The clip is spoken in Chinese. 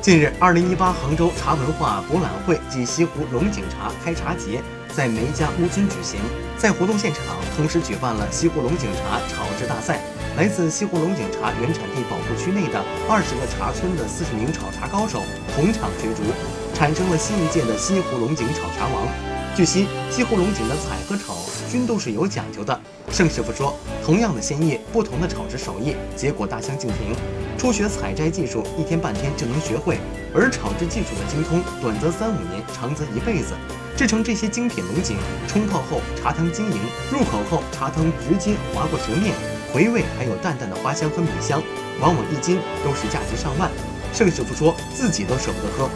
近日，2018杭州茶文化博览会及西湖龙井茶开茶节在梅家乌津举行。在活动现场，同时举办了西湖龙井茶炒制大赛。来自西湖龙井茶原产地保护区内的20个茶村的40名炒茶高手同场角逐，产生了新一届的西湖龙井炒茶王。据悉，西湖龙井的采和炒均都是有讲究的。盛师傅说，同样的鲜叶，不同的炒制手艺，结果大相径庭。 初学采摘技术，一天半天就能学会；而炒制技术的精通，短则3-5年，长则一辈子。制成这些精品龙井，冲泡后茶汤晶莹，入口后茶汤直接划过舌面，回味还有淡淡的花香和米香，往往一斤都是价值上万。盛师傅说自己都舍不得喝。